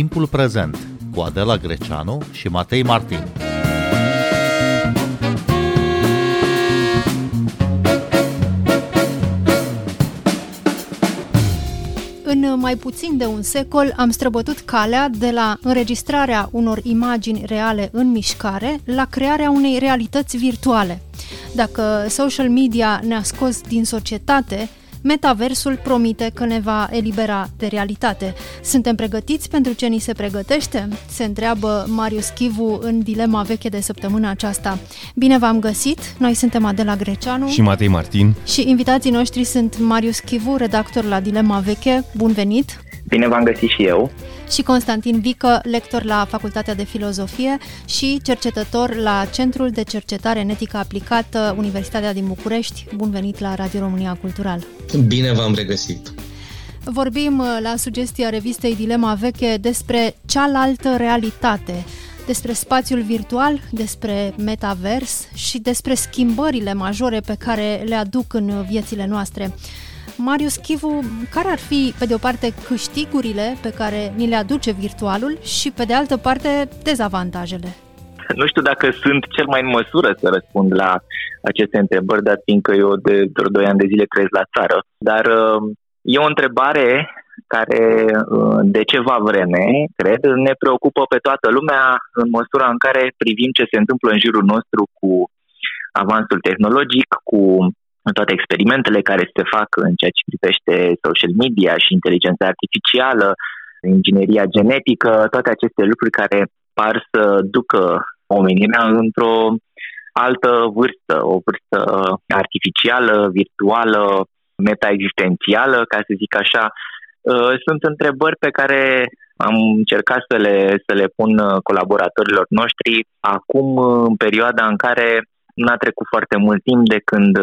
Timpul prezent cu Adela Greceanu și Matei Martin. În mai puțin de un secol am străbătut calea de la înregistrarea unor imagini reale în mișcare la crearea unei realități virtuale. Dacă social media ne-a scos din societate, metaversul promite că ne va elibera de realitate. Suntem pregătiți pentru ce ni se pregătește? Se întreabă Marius Chivu în Dilema Veche de săptămâna aceasta. Bine v-am găsit! Noi suntem Adela Greceanu și Matei Martin și invitații noștri sunt Marius Chivu, redactor la Dilema Veche. Bun venit! Bine v-am găsit și eu! Și Constantin Vică, lector la Facultatea de Filozofie și cercetător la Centrul de Cercetare în Etică Aplicată, Universitatea din București. Bun venit la Radio România Cultural! Bine v-am regăsit! Vorbim la sugestia revistei Dilema Veche despre cealaltă realitate, despre spațiul virtual, despre metavers și despre schimbările majore pe care le aduc în viețile noastre. Marius Chivu, care ar fi, pe de o parte, câștigurile pe care ni le aduce virtualul și, pe de altă parte, dezavantajele? Nu știu dacă sunt cel mai în măsură să răspund la aceste întrebări, dar fiindcă eu de 2 ani de zile trăiesc la țară. Dar e o întrebare care de ceva vreme, cred, ne preocupă pe toată lumea în măsura în care privim ce se întâmplă în jurul nostru cu avansul tehnologic, cu toate experimentele care se fac în ceea ce privește social media și inteligența artificială, ingineria genetică, toate aceste lucruri care par să ducă omenirea într-o altă vârstă, o vârstă artificială, virtuală, meta-existențială, ca să zic așa. Sunt întrebări pe care am încercat să le pun colaboratorilor noștri acum, în perioada în care n-a trecut foarte mult timp de când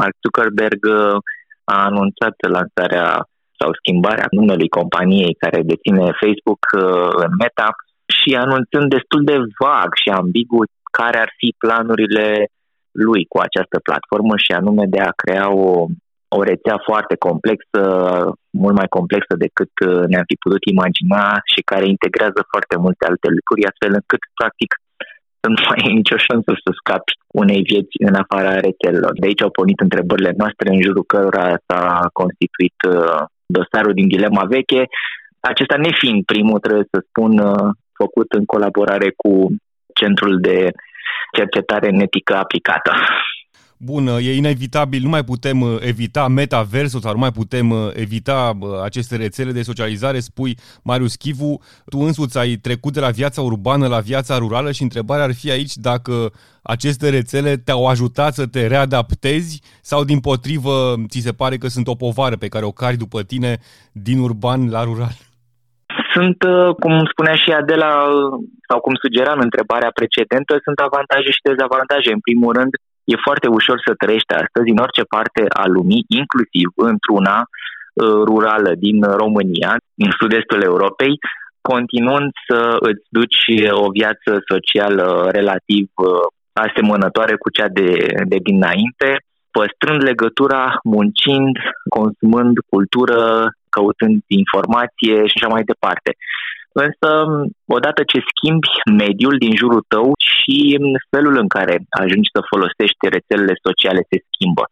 Mark Zuckerberg a anunțat lansarea sau schimbarea numelui companiei care deține Facebook în Meta și anunțând destul de vag și ambigu care ar fi planurile lui cu această platformă, și anume de a crea o rețea foarte complexă, mult mai complexă decât ne-am fi putut imagina și care integrează foarte multe alte lucruri, astfel încât, practic, nu mai e nicio șansă să scapi unei vieți în afara rețelelor. De aici au pornit întrebările noastre, în jurul cărora s-a constituit dosarul din Dilema Veche, acesta nefiind primul, trebuie să spun, făcut în colaborare cu Centrul de Cercetare în Etică Aplicată. Bun, e inevitabil, nu mai putem evita metaversul sau nu mai putem evita aceste rețele de socializare, spui Marius Chivu. Tu însuți ai trecut de la viața urbană la viața rurală și întrebarea ar fi aici dacă aceste rețele te-au ajutat să te readaptezi sau dimpotrivă ți se pare că sunt o povară pe care o cari după tine din urban la rural? Sunt, cum spunea și Adela, sau cum sugera în întrebarea precedentă, sunt avantaje și dezavantaje. În primul rând, e foarte ușor să trăiești astăzi în orice parte a lumii, inclusiv într-una rurală din România, în sud-estul Europei, continuând să îți duci o viață socială relativ asemănătoare cu cea de dinainte, păstrând legătura, muncind, consumând cultură, căutând informație și așa mai departe. Însă, odată ce schimbi mediul din jurul tău și felul în care ajungi să folosești rețelele sociale se schimbă.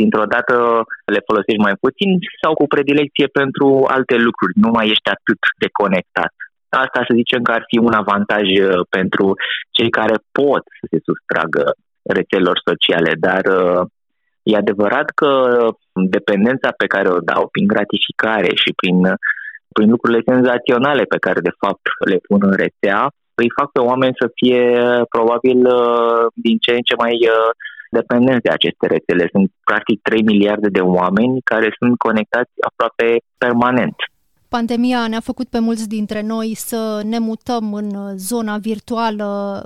Dintr-o dată le folosești mai puțin sau cu predilecție pentru alte lucruri, nu mai ești atât de conectat. Asta să zicem că ar fi un avantaj pentru cei care pot să se sustragă rețelelor sociale, dar e adevărat că dependența pe care o dau prin gratificare și prin lucrurile senzaționale pe care de fapt le pun în rețea, îi fac pe oameni să fie probabil din ce în ce mai dependenți de aceste rețele. Sunt practic 3 miliarde de oameni care sunt conectați aproape permanent. Pandemia ne-a făcut pe mulți dintre noi să ne mutăm în zona virtuală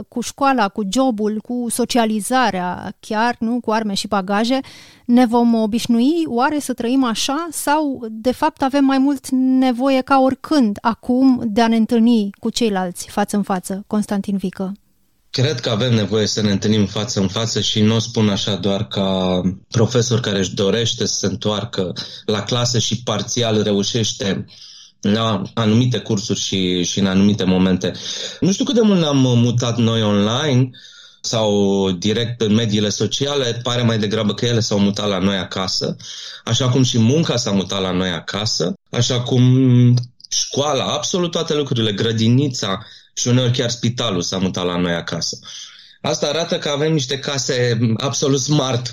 cu școala, cu jobul, cu socializarea chiar, nu, cu arme și bagaje. Ne vom obișnui oare să trăim așa sau de fapt avem mai mult nevoie ca oricând acum de a ne întâlni cu ceilalți față în față? Constantin Vică. Cred că avem nevoie să ne întâlnim față în față și nu o spun așa doar ca profesor care își dorește să se întoarcă la clasă și parțial reușește la anumite cursuri și în anumite momente. Nu știu cât de mult ne-am mutat noi online sau direct în mediile sociale, pare mai degrabă că ele s-au mutat la noi acasă, așa cum și munca s-a mutat la noi acasă, așa cum școala, absolut toate lucrurile, grădinița și uneori chiar spitalul s-a mutat la noi acasă. Asta arată că avem niște case absolut smart,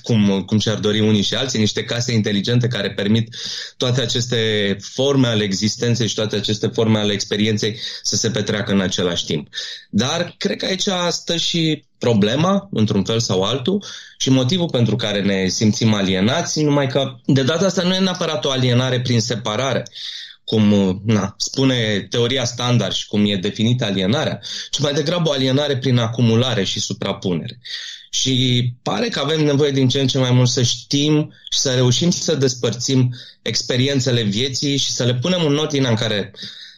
cum și-ar dori unii și alții, niște case inteligente care permit toate aceste forme ale existenței și toate aceste forme ale experienței să se petreacă în același timp. Dar cred că aici stă și problema, într-un fel sau altul, și motivul pentru care ne simțim alienați, numai că de data asta nu e neapărat o alienare prin separare, cum spune teoria standard și cum e definită alienarea, ci mai degrabă o alienare prin acumulare și suprapunere. Și pare că avem nevoie din ce în ce mai mult să știm și să reușim să despărțim experiențele vieții și să le punem în ordinea în care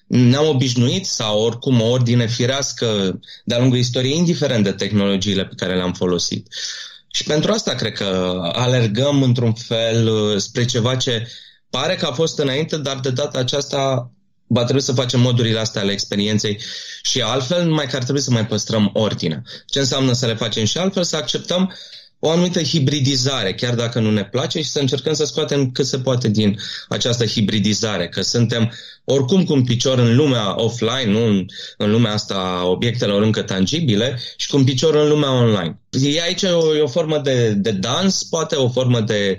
ne-am obișnuit sau oricum o ordine firească de-a lungul istoriei, indiferent de tehnologiile pe care le-am folosit. Și pentru asta cred că alergăm într-un fel spre ceva ce pare că a fost înainte, dar de data aceasta va trebui să facem modurile astea ale experienței și altfel, numai că ar trebui să mai păstrăm ordinea. Ce înseamnă să le facem și altfel? Să acceptăm o anumită hibridizare, chiar dacă nu ne place, și să încercăm să scoatem cât se poate din această hibridizare, că suntem oricum cu un picior în lumea offline, nu în lumea asta obiectelor încă tangibile, și cu un picior în lumea online. E aici o formă de dans, poate o formă de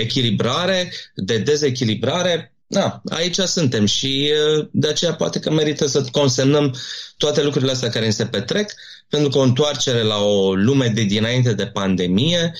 echilibrare, de dezechilibrare. Da, aici suntem și de aceea poate că merită să consemnăm toate lucrurile astea care ni se petrec, pentru că o întoarcere la o lume de dinainte de pandemie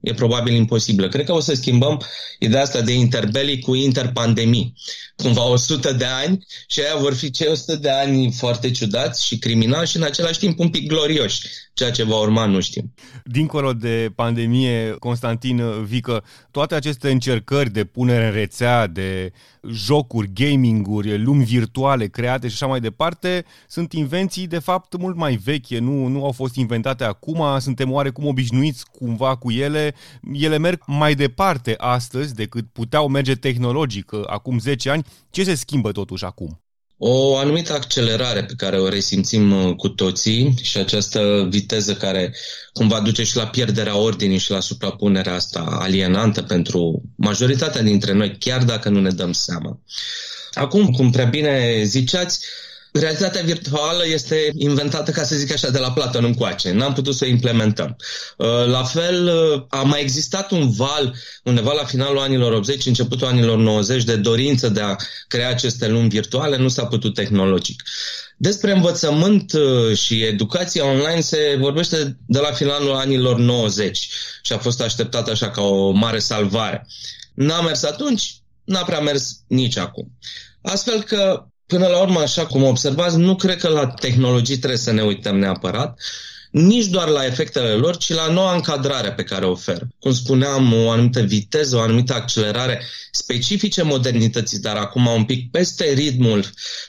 e probabil imposibilă. Cred că o să schimbăm ideea asta de interbelii cu interpandemii. Cumva 100 de ani și aia vor fi cei 100 de ani foarte ciudați și criminali și în același timp un pic glorioși. Ceea ce va urma nu știm. Dincolo de pandemie, Constantin Vică, toate aceste încercări de punere în rețea, de jocuri, gaming-uri, lumi virtuale create și așa mai departe, sunt invenții de fapt mult mai vechi, nu au fost inventate acum, suntem oarecum obișnuiți cumva cu ele. Ele merg mai departe astăzi decât puteau merge tehnologic acum 10 ani. Ce se schimbă totuși acum? O anumită accelerare pe care o resimțim cu toții și această viteză care cumva duce și la pierderea ordinii și la suprapunerea asta alienantă pentru majoritatea dintre noi, chiar dacă nu ne dăm seama. Acum, cum prea bine ziceați, realitatea virtuală este inventată, ca să zic așa, de la Platon încoace. N-am putut să o implementăm. La fel, a mai existat un val undeva la finalul anilor 80, începutul anilor 90, de dorință de a crea aceste lumi virtuale, nu s-a putut tehnologic. Despre învățământ și educația online se vorbește de la finalul anilor 90 și a fost așteptat așa ca o mare salvare. N-a mers atunci, n-a prea mers nici acum. Astfel că până la urmă, așa cum observați, nu cred că la tehnologii trebuie să ne uităm neapărat, nici doar la efectele lor, ci la noua încadrare pe care o oferă. Cum spuneam, o anumită viteză, o anumită accelerare specifice modernității, dar acum un pic peste ritmul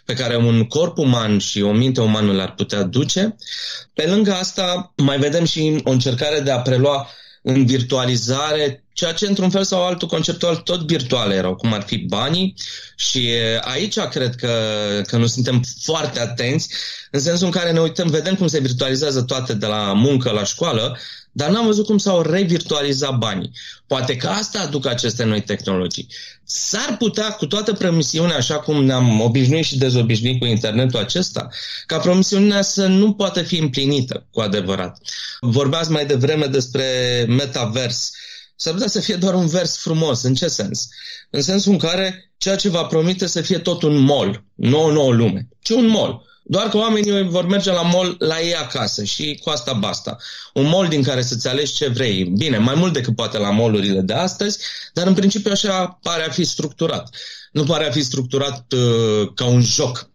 pe care un corp uman și o minte umană l-ar putea duce. Pe lângă asta, mai vedem și o încercare de a prelua în virtualizare ceea ce, într-un fel sau altul, conceptual tot virtuale erau, cum ar fi banii, și aici cred că nu suntem foarte atenți, în sensul în care ne uităm, vedem cum se virtualizează toate, de la muncă la școală, dar n-am văzut cum s-au revirtualizat banii. Poate că asta aduc aceste noi tehnologii. S-ar putea, cu toată promisiunea, așa cum ne-am obișnuit și dezobișnuit cu internetul acesta, ca promisiunea să nu poată fi împlinită cu adevărat. Vorbeați mai devreme despre metavers. S-ar putea să fie doar un vers frumos. În ce sens? În sensul în care ceea ce va promite să fie tot un mall, nu o nouă lume, ci un mall. Doar că oamenii vor merge la mall la ei acasă și cu asta basta. Un mall din care să-ți alegi ce vrei. Bine, mai mult decât poate la mall-urile de astăzi, dar în principiu așa pare a fi structurat. Nu pare a fi structurat ca un joc.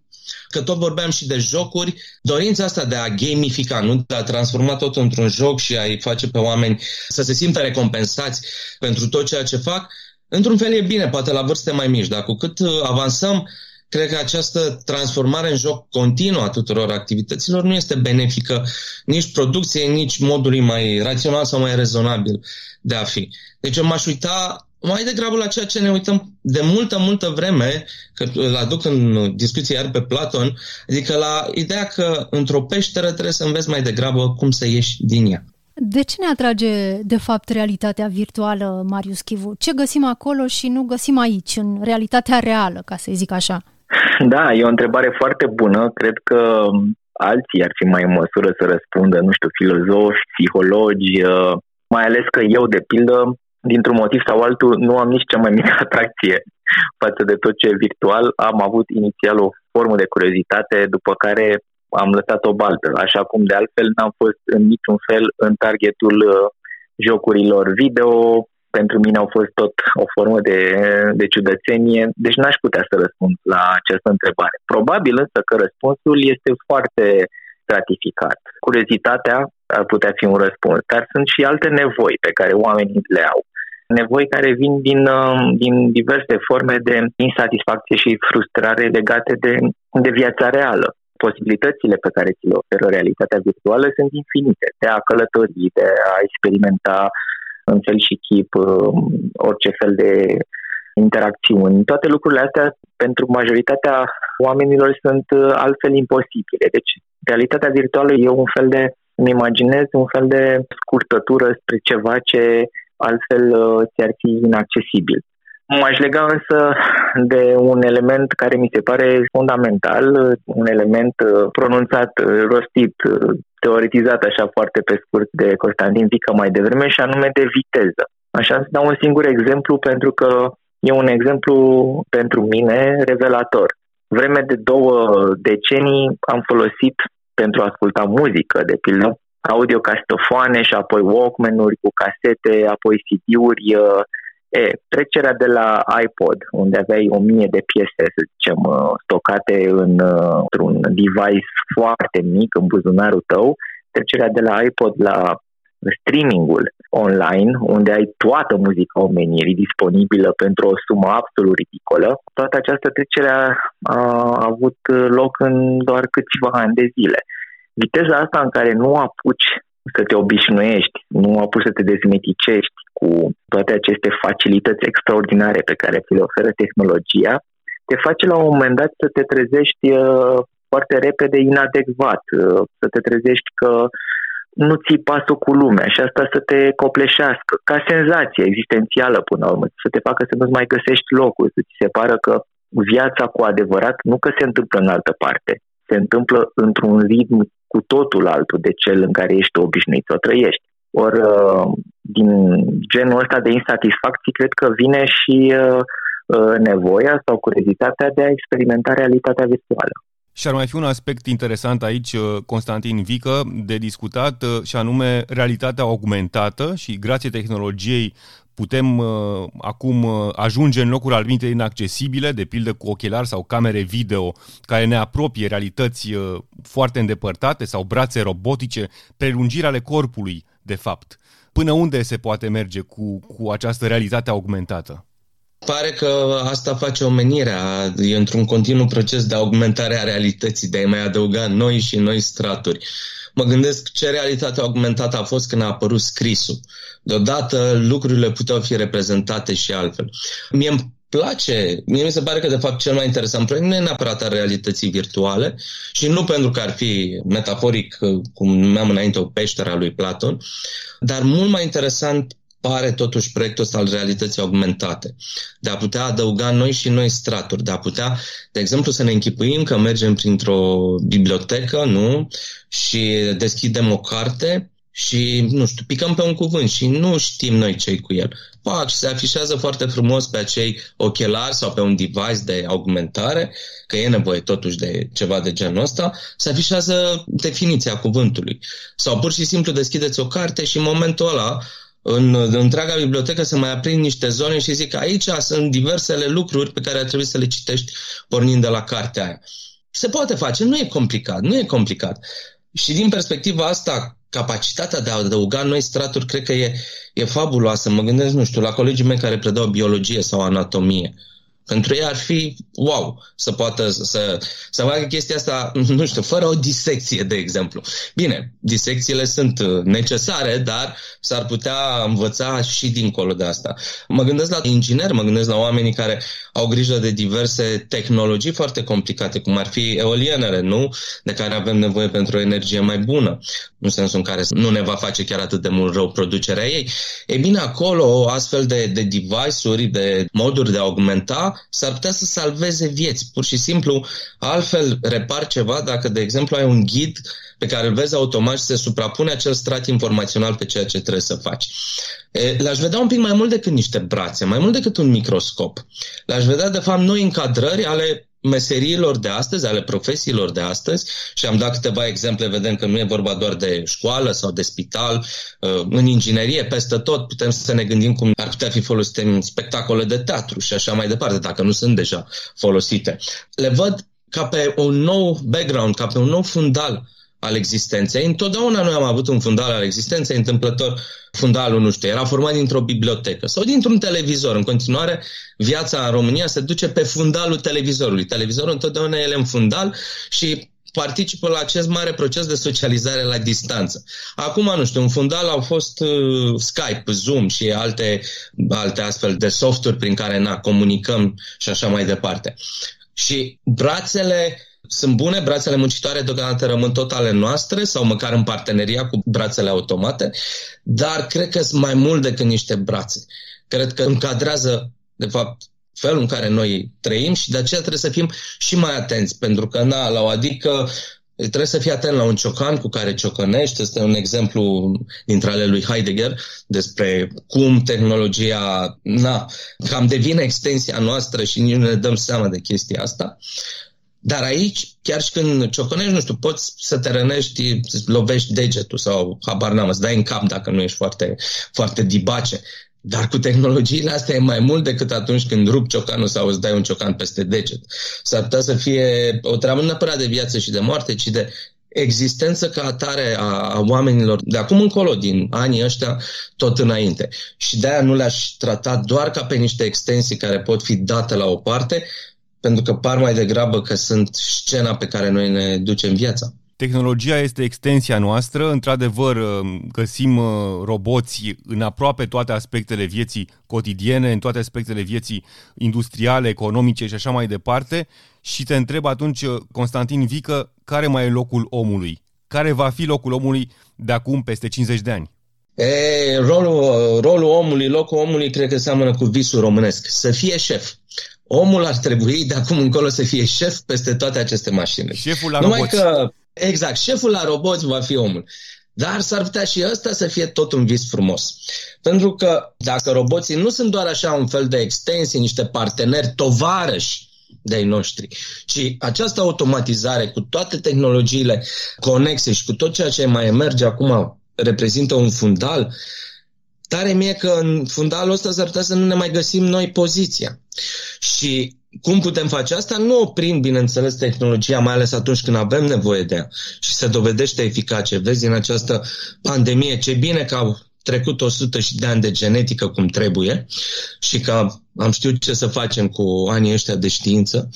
Că tot vorbeam și de jocuri, dorința asta de a gamifica, nu? De a transforma tot într-un joc și a-i face pe oameni să se simtă recompensați pentru tot ceea ce fac, într-un fel e bine, poate la vârste mai mici, dar cu cât avansăm, cred că această transformare în joc continuă a tuturor activităților nu este benefică nici producției, nici modului mai rațional sau mai rezonabil de a fi. Deci eu m-aș uita mai degrabă la ceea ce ne uităm de multă vreme, că îl aduc în discuție iar pe Platon, adică la ideea că într-o peșteră trebuie să înveți mai degrabă cum să ieși din ea. De ce ne atrage, de fapt, realitatea virtuală, Marius Chivu? Ce găsim acolo și nu găsim aici, în realitatea reală, ca să zic așa? Da, e o întrebare foarte bună. Cred că alții ar fi mai în măsură să răspundă, nu știu, filozofi, psihologi, mai ales că eu, de pildă, dintr-un motiv sau altul, nu am nici cea mai mică atracție față de tot ce e virtual. Am avut inițial o formă de curiozitate, după care am lăsat o baltă, așa cum de altfel n-am fost în niciun fel în targetul jocurilor video. Pentru mine au fost tot o formă de ciudățenie, deci n-aș putea să răspund la această întrebare. Probabil însă că răspunsul este foarte stratificat. Curiozitatea ar putea fi un răspuns, dar sunt și alte nevoi pe care oamenii le au. Nevoi care vin din diverse forme de insatisfacție și frustrare legate de viața reală. Posibilitățile pe care ți le oferă realitatea virtuală sunt infinite. De a călători, de a experimenta în fel și chip orice fel de interacțiuni. Toate lucrurile astea, pentru majoritatea oamenilor, sunt altfel imposibile. Deci, realitatea virtuală e un fel de, îmi imaginez, un fel de scurtătură spre ceva ce altfel ți-ar fi inaccesibil. M-aș lega însă de un element care mi se pare fundamental, un element pronunțat, rostit, teoretizat așa foarte pe scurt de Constantin Vică mai devreme, și anume de viteză. Așa să dau un singur exemplu, pentru că e un exemplu pentru mine revelator. Vreme de 2 decenii am folosit pentru a asculta muzică, de pildă, audio-castofoane și apoi Walkman-uri cu casete, apoi CD-uri. Trecerea de la iPod, unde aveai 1000 de piese, să zicem, stocate într-un device foarte mic în buzunarul tău, trecerea de la iPod la streamingul online, unde ai toată muzica omenirii disponibilă pentru o sumă absolut ridicolă, toată această trecere a avut loc în doar câțiva ani de zile. Viteza asta în care nu apuci să te obișnuiești, nu apuci să te dezmeticești cu toate aceste facilități extraordinare pe care ți le oferă tehnologia, te face la un moment dat să te trezești foarte repede inadecvat, să te trezești că nu ții pasul cu lumea și asta să te copleșească, ca senzație existențială până la urmă, să te facă să nu-ți mai găsești locul, să ți se pară că viața cu adevărat nu că se întâmplă în altă parte, se întâmplă într-un ritm cu totul altul de cel în care ești obișnuit să o trăiești. Ori din genul ăsta de insatisfacții cred că vine și nevoia sau curiozitatea de a experimenta realitatea virtuală. Și ar mai fi un aspect interesant aici, Constantin Vică, de discutat, și anume realitatea augmentată, și grație tehnologiei putem acum ajunge în locuri albinte inaccesibile, de pildă cu ochelari sau camere video care ne apropie realități foarte îndepărtate sau brațe robotice, prelungiri ale corpului, de fapt. Până unde se poate merge cu această realitate augmentată? Pare că asta face omenirea, e într-un continuu proces de augmentare a realității, de a mai adăuga noi și noi straturi. Mă gândesc ce realitate augmentată a fost când a apărut scrisul. Deodată lucrurile puteau fi reprezentate și altfel. Mie mi se pare că de fapt cel mai interesant proiect nu e neapărat a realității virtuale și nu pentru că ar fi metaforic, cum numeam înainte, o peșteră a lui Platon, dar mult mai interesant pare totuși proiectul ăsta al realității augmentate, de a putea adăuga noi și noi straturi, de a putea, de exemplu, să ne închipuim că mergem printr-o bibliotecă, nu? Și deschidem o carte și, nu știu, picăm pe un cuvânt și nu știm noi ce-i cu el. Se afișează foarte frumos pe acei ochelari sau pe un device de augmentare, că e nevoie totuși de ceva de genul ăsta, se afișează definiția cuvântului. Sau pur și simplu deschideți o carte și în momentul ăla în întreaga bibliotecă se mai aprind niște zone și zic că aici sunt diversele lucruri pe care ar trebui să le citești pornind de la cartea aia. Se poate face, nu e complicat. Și din perspectiva asta, capacitatea de a adăuga noi straturi cred că e fabuloasă. Mă gândesc, la colegii mei care predau biologie sau anatomie. Pentru ei ar fi wow să poată să facă chestia asta, nu știu, fără o disecție, de exemplu. Bine, disecțiile sunt necesare, dar s-ar putea învăța și dincolo de asta. Mă gândesc la ingineri, mă gândesc la oamenii care au grijă de diverse tehnologii foarte complicate, cum ar fi eolienele, nu? De care avem nevoie pentru o energie mai bună, în sensul în care nu ne va face chiar atât de mult rău producerea ei. Ei bine, acolo astfel de device-uri, de moduri de a augmenta, s-ar putea să salveze vieți, pur și simplu. Altfel repar ceva dacă, de exemplu, ai un ghid pe care îl vezi automat și se suprapune acel strat informațional pe ceea ce trebuie să faci. L-aș vedea un pic mai mult decât niște brațe, mai mult decât un microscop. L-aș vedea, de fapt, noi încadrări ale meseriilor de astăzi, ale profesiilor de astăzi, și am dat câteva exemple, vedem că nu e vorba doar de școală sau de spital, în inginerie, peste tot putem să ne gândim cum ar putea fi folosite în spectacole de teatru și așa mai departe, dacă nu sunt deja folosite. Le văd ca pe un nou background, ca pe un nou fundal al existenței. Întotdeauna noi am avut un fundal al existenței, întâmplător fundalul, nu știu, era format dintr-o bibliotecă sau dintr-un televizor. În continuare, viața în România se duce pe fundalul televizorului. Televizorul întotdeauna el e în fundal și participă la acest mare proces de socializare la distanță. Acum, nu știu, în fundal au fost Skype, Zoom și alte astfel de softuri prin care comunicăm și așa mai departe. Și brațele sunt bune, brațele muncitoare deocamdată rămân tot ale noastre sau măcar în parteneria cu brațele automate, dar cred că sunt mai mult decât niște brațe. Cred că încadrează, de fapt, felul în care noi trăim și de aceea trebuie să fim și mai atenți, pentru că, adică trebuie să fii atent la un ciocan cu care ciocănești. Este un exemplu dintre ale lui Heidegger despre cum tehnologia cam devine extensia noastră și nici nu ne dăm seama de chestia asta. Dar aici, chiar și când ciocănești, nu știu, poți să te rănești, să lovești degetul sau, habar n-am, să dai în cap dacă nu ești foarte, foarte dibace. Dar cu tehnologiile astea e mai mult decât atunci când rup ciocanul sau îți dai un ciocan peste deget. S-ar putea să fie o treabă nu neapărat de viață și de moarte, ci de existență ca atare a oamenilor de acum încolo, din anii ăștia, tot înainte. Și de-aia nu le-aș trata doar ca pe niște extensii care pot fi date la o parte, pentru că par mai degrabă că sunt scena pe care noi ne ducem viața. Tehnologia este extensia noastră. Într-adevăr, găsim roboți în aproape toate aspectele vieții cotidiene, în toate aspectele vieții industriale, economice și așa mai departe. Și te întreb atunci, Constantin Vică, care mai e locul omului? Care va fi locul omului de acum peste 50 de ani? Rolul omului, locul omului, cred că seamănă cu visul românesc. Să fie șef. Omul ar trebui de acum încolo să fie șef peste toate aceste mașini. Șeful la roboți. Exact, șeful la roboți va fi omul. Dar s-ar putea și ăsta să fie tot un vis frumos. Pentru că dacă roboții nu sunt doar așa un fel de extensii, niște parteneri, tovarăși de-ai noștri, ci această automatizare cu toate tehnologiile conexe și cu tot ceea ce mai emerge acum reprezintă un fundal, tare mie că în fundalul ăsta s-ar putea să nu ne mai găsim noi poziția. Și cum putem face asta? Nu oprim, bineînțeles, tehnologia, mai ales atunci când avem nevoie de ea și se dovedește eficace. Vezi, în această pandemie, ce bine că au trecut 100 și de ani de genetică cum trebuie și că am știut ce să facem cu anii ăștia de știință.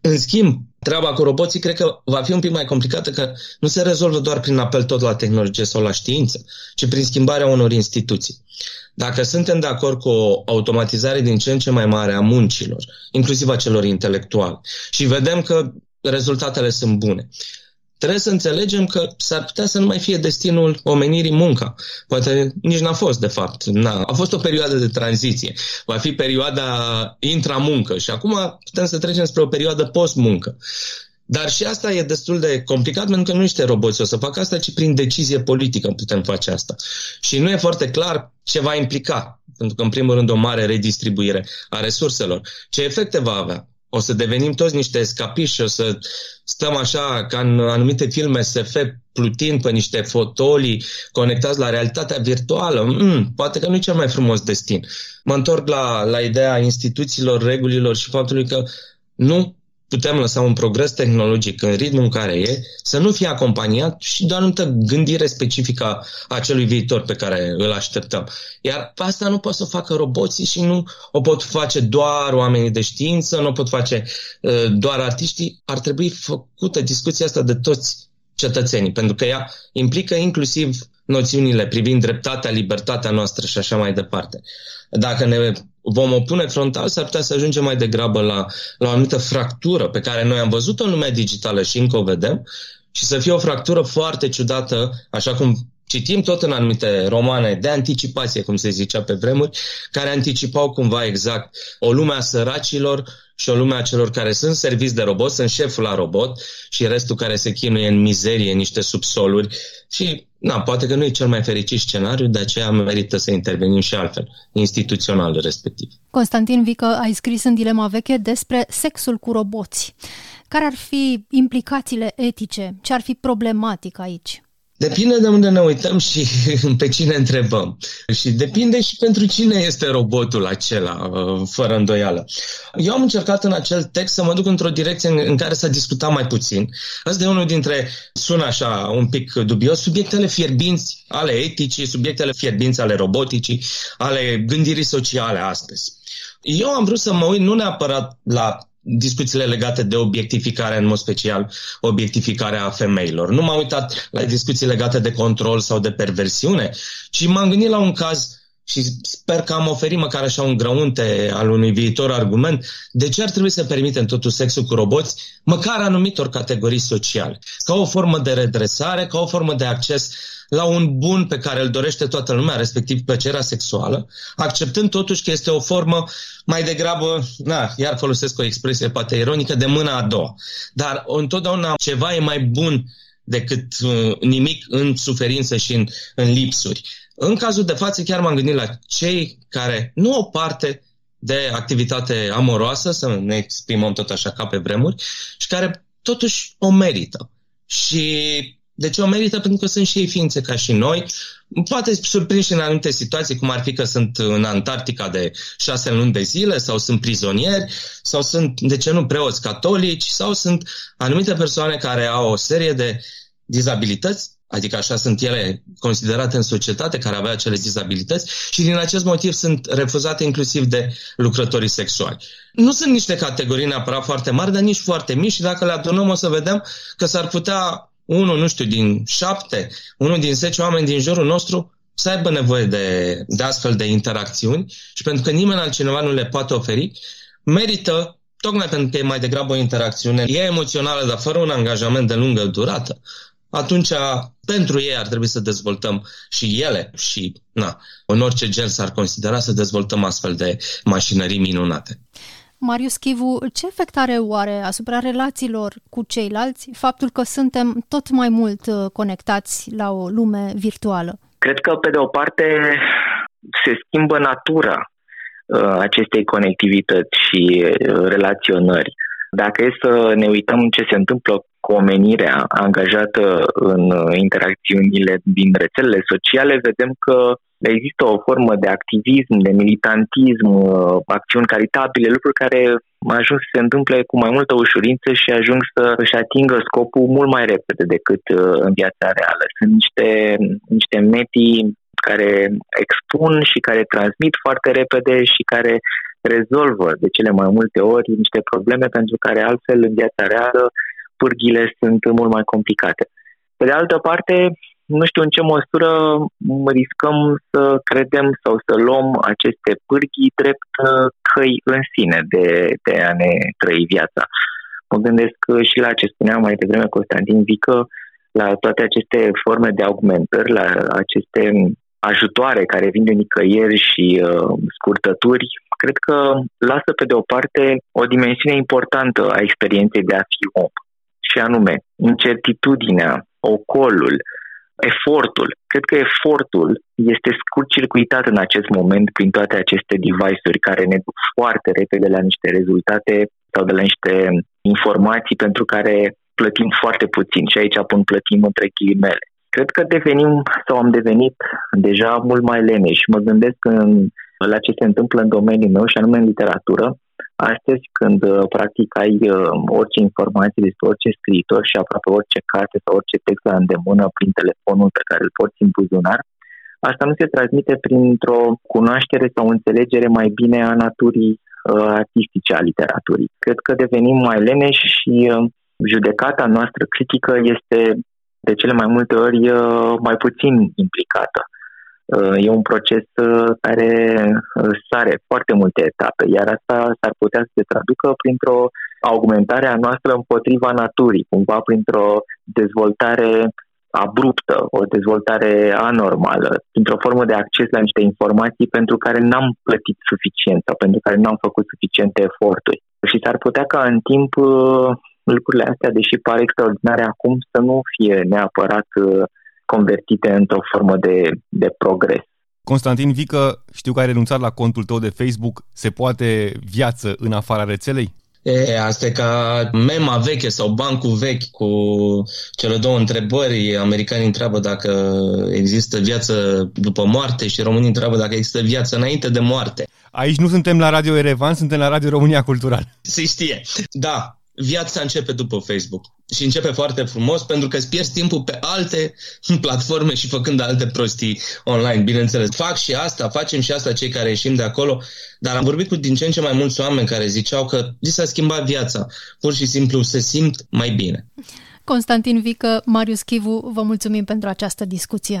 În schimb, treaba cu roboții cred că va fi un pic mai complicată, că nu se rezolvă doar prin apel tot la tehnologie sau la știință, ci prin schimbarea unor instituții. Dacă suntem de acord cu o automatizare din ce în ce mai mare a muncilor, inclusiv a celor intelectuale, și vedem că rezultatele sunt bune, trebuie să înțelegem că s-ar putea să nu mai fie destinul omenirii munca. Poate nici n-a fost, de fapt. A fost o perioadă de tranziție. Va fi perioada intramuncă și acum putem să trecem spre o perioadă post-muncă. Dar și asta e destul de complicat, pentru că nu niște roboți o să facă asta, ci prin decizie politică putem face asta. Și nu e foarte clar ce va implica, pentru că, în primul rând, o mare redistribuire a resurselor. Ce efecte va avea? O să devenim toți niște escapiști, o să stăm așa ca în anumite filme SF, plutind pe niște fotolii conectați la realitatea virtuală. Poate că nu e cel mai frumos destin. Mă întorc la ideea instituțiilor, regulilor și faptului că nu putem lăsa un progres tehnologic în ritmul în care e, să nu fie acompaniat și de o anumită gândire specifică a acelui viitor pe care îl așteptăm. Iar asta nu pot să facă roboții și nu o pot face doar oamenii de știință, nu o pot face doar artiștii. Ar trebui făcută discuția asta de toți cetățenii, pentru că ea implică inclusiv noțiunile privind dreptatea, libertatea noastră și așa mai departe. Dacă ne vom opune frontal, s-ar putea să ajungem mai degrabă la o anumită fractură pe care noi am văzut-o în lumea digitală și încă o vedem, și să fie o fractură foarte ciudată, așa cum citim tot în anumite romane de anticipație, cum se zicea pe vremuri, care anticipau cumva exact o lume a săracilor și o lume a celor care sunt serviți de robot, sunt șeful la robot și restul care se chinuie în mizerie, în niște subsoluri. Și poate că nu e cel mai fericit scenariu, de aceea merită să intervenim și altfel, instituțional respectiv. Constantin Vică, ai scris în Dilema Veche despre sexul cu roboți. Care ar fi implicațiile etice? Ce ar fi problematic aici? Depinde de unde ne uităm și pe cine întrebăm. Și depinde și pentru cine este robotul acela, fără îndoială. Eu am încercat în acel text să mă duc într-o direcție în care s-a discutat mai puțin. Asta e unul dintre, sună așa un pic dubios, subiectele fierbinți ale eticii, subiectele fierbinți ale roboticii, ale gândirii sociale astăzi. Eu am vrut să mă uit nu neapărat la discuțiile legate de obiectificare, în mod special obiectificarea femeilor. Nu m-am uitat la discuții legate de control sau de perversiune, ci m-am gândit la un caz și sper că am oferit măcar așa un grăunte al unui viitor argument de ce ar trebui să permitem totuși sexul cu roboți, măcar anumitor categorii sociale, ca o formă de redresare, ca o formă de acces la un bun pe care îl dorește toată lumea, respectiv plăcerea sexuală, acceptând totuși că este o formă mai degrabă, iar folosesc o expresie poate ironică, de mâna a doua. Dar întotdeauna ceva e mai bun decât nimic în suferință și în lipsuri. În cazul de față chiar m-am gândit la cei care nu au parte de activitate amoroasă, să ne exprimăm tot așa ca pe vremuri, și care totuși o merită. Și de ce o merită? Pentru că sunt și ei ființe ca și noi. Poate surprinși în anumite situații, cum ar fi că sunt în Antarctica de 6 luni de zile, sau sunt prizonieri, sau sunt, de ce nu, preoți catolici, sau sunt anumite persoane care au o serie de dizabilități, adică așa sunt ele considerate în societate, care aveau acele dizabilități și din acest motiv sunt refuzate inclusiv de lucrătorii sexuali. Nu sunt niște categorii neapărat foarte mari, dar nici foarte mici și dacă le adunăm o să vedem că s-ar putea unul, nu știu, din 7, unul din 10 oameni din jurul nostru să aibă nevoie de astfel de interacțiuni și pentru că nimeni altcineva nu le poate oferi, merită, tocmai pentru că e mai degrabă o interacțiune, e emoțională, dar fără un angajament de lungă durată, atunci pentru ei ar trebui să dezvoltăm și ele și, în orice gen s-ar considera, să dezvoltăm astfel de mașinării minunate. Marius Chivu, ce efect are oare asupra relațiilor cu ceilalți faptul că suntem tot mai mult conectați la o lume virtuală? Cred că, pe de o parte, se schimbă natura acestei conectivități și relaționări. Dacă e să ne uităm ce se întâmplă cu omenirea angajată în interacțiunile din rețelele sociale, vedem că există o formă de activism, de militantism, acțiuni caritabile, lucruri care ajung să se întâmple cu mai multă ușurință și ajung să își atingă scopul mult mai repede decât în viața reală. Sunt niște medii care expun și care transmit foarte repede și care rezolvă de cele mai multe ori niște probleme pentru care altfel în viața reală pârghile sunt mult mai complicate. Pe de altă parte, nu știu în ce măsură riscăm să credem sau să luăm aceste pârghii drept căi în sine de a ne trăi viața. Mă gândesc și la ce spunea mai devreme Constantin Vică, la toate aceste forme de augmentări, la aceste ajutoare care vin de nicăieri și scurtături. Cred că lasă pe de o parte o dimensiune importantă a experienței de a fi om, și anume incertitudinea, ocolul, efortul. Cred că efortul este scurt-circuitat în acest moment prin toate aceste device-uri care ne duc foarte repede la niște rezultate sau de la niște informații pentru care plătim foarte puțin. Și aici apun plătim între ghilimele. Cred că am devenit deja mult mai leneși. Mă gândesc la ce se întâmplă în domeniul meu și anume în literatură. astăzi, când practic ai orice informație despre orice scriitor și aproape orice carte sau orice text la îndemână prin telefonul pe care îl porți în buzunar, asta nu se transmite printr-o cunoaștere sau înțelegere mai bine a naturii artistice, a literaturii. Cred că devenim mai leneși și judecata noastră critică este de cele mai multe ori mai puțin implicată. E un proces care sare foarte multe etape, iar asta s-ar putea să se traducă printr-o augmentare a noastră împotriva naturii, cumva printr-o dezvoltare abruptă, o dezvoltare anormală, printr-o formă de acces la niște informații pentru care n-am plătit suficient sau pentru care n-am făcut suficiente eforturi. Și s-ar putea ca în timp lucrurile astea, deși par extraordinare acum, să nu fie neapărat convertite într-o formă de progres. Constantin Vică, știu că ai renunțat la contul tău de Facebook. Se poate viață în afara rețelei? Asta e ca mema veche sau bancul vechi cu cele două întrebări. Americanii întreabă dacă există viață după moarte și românii întreabă dacă există viață înainte de moarte. Aici nu suntem la Radio Erevan, suntem la Radio România Cultural. Se știe. Da. Viața începe după Facebook și începe foarte frumos pentru că îți pierzi timpul pe alte platforme și făcând alte prostii online, bineînțeles. Facem și asta cei care ieșim de acolo, dar am vorbit cu din ce în ce mai mulți oameni care ziceau că li s-a schimbat viața, pur și simplu se simt mai bine. Constantin Vică, Marius Chivu, vă mulțumim pentru această discuție.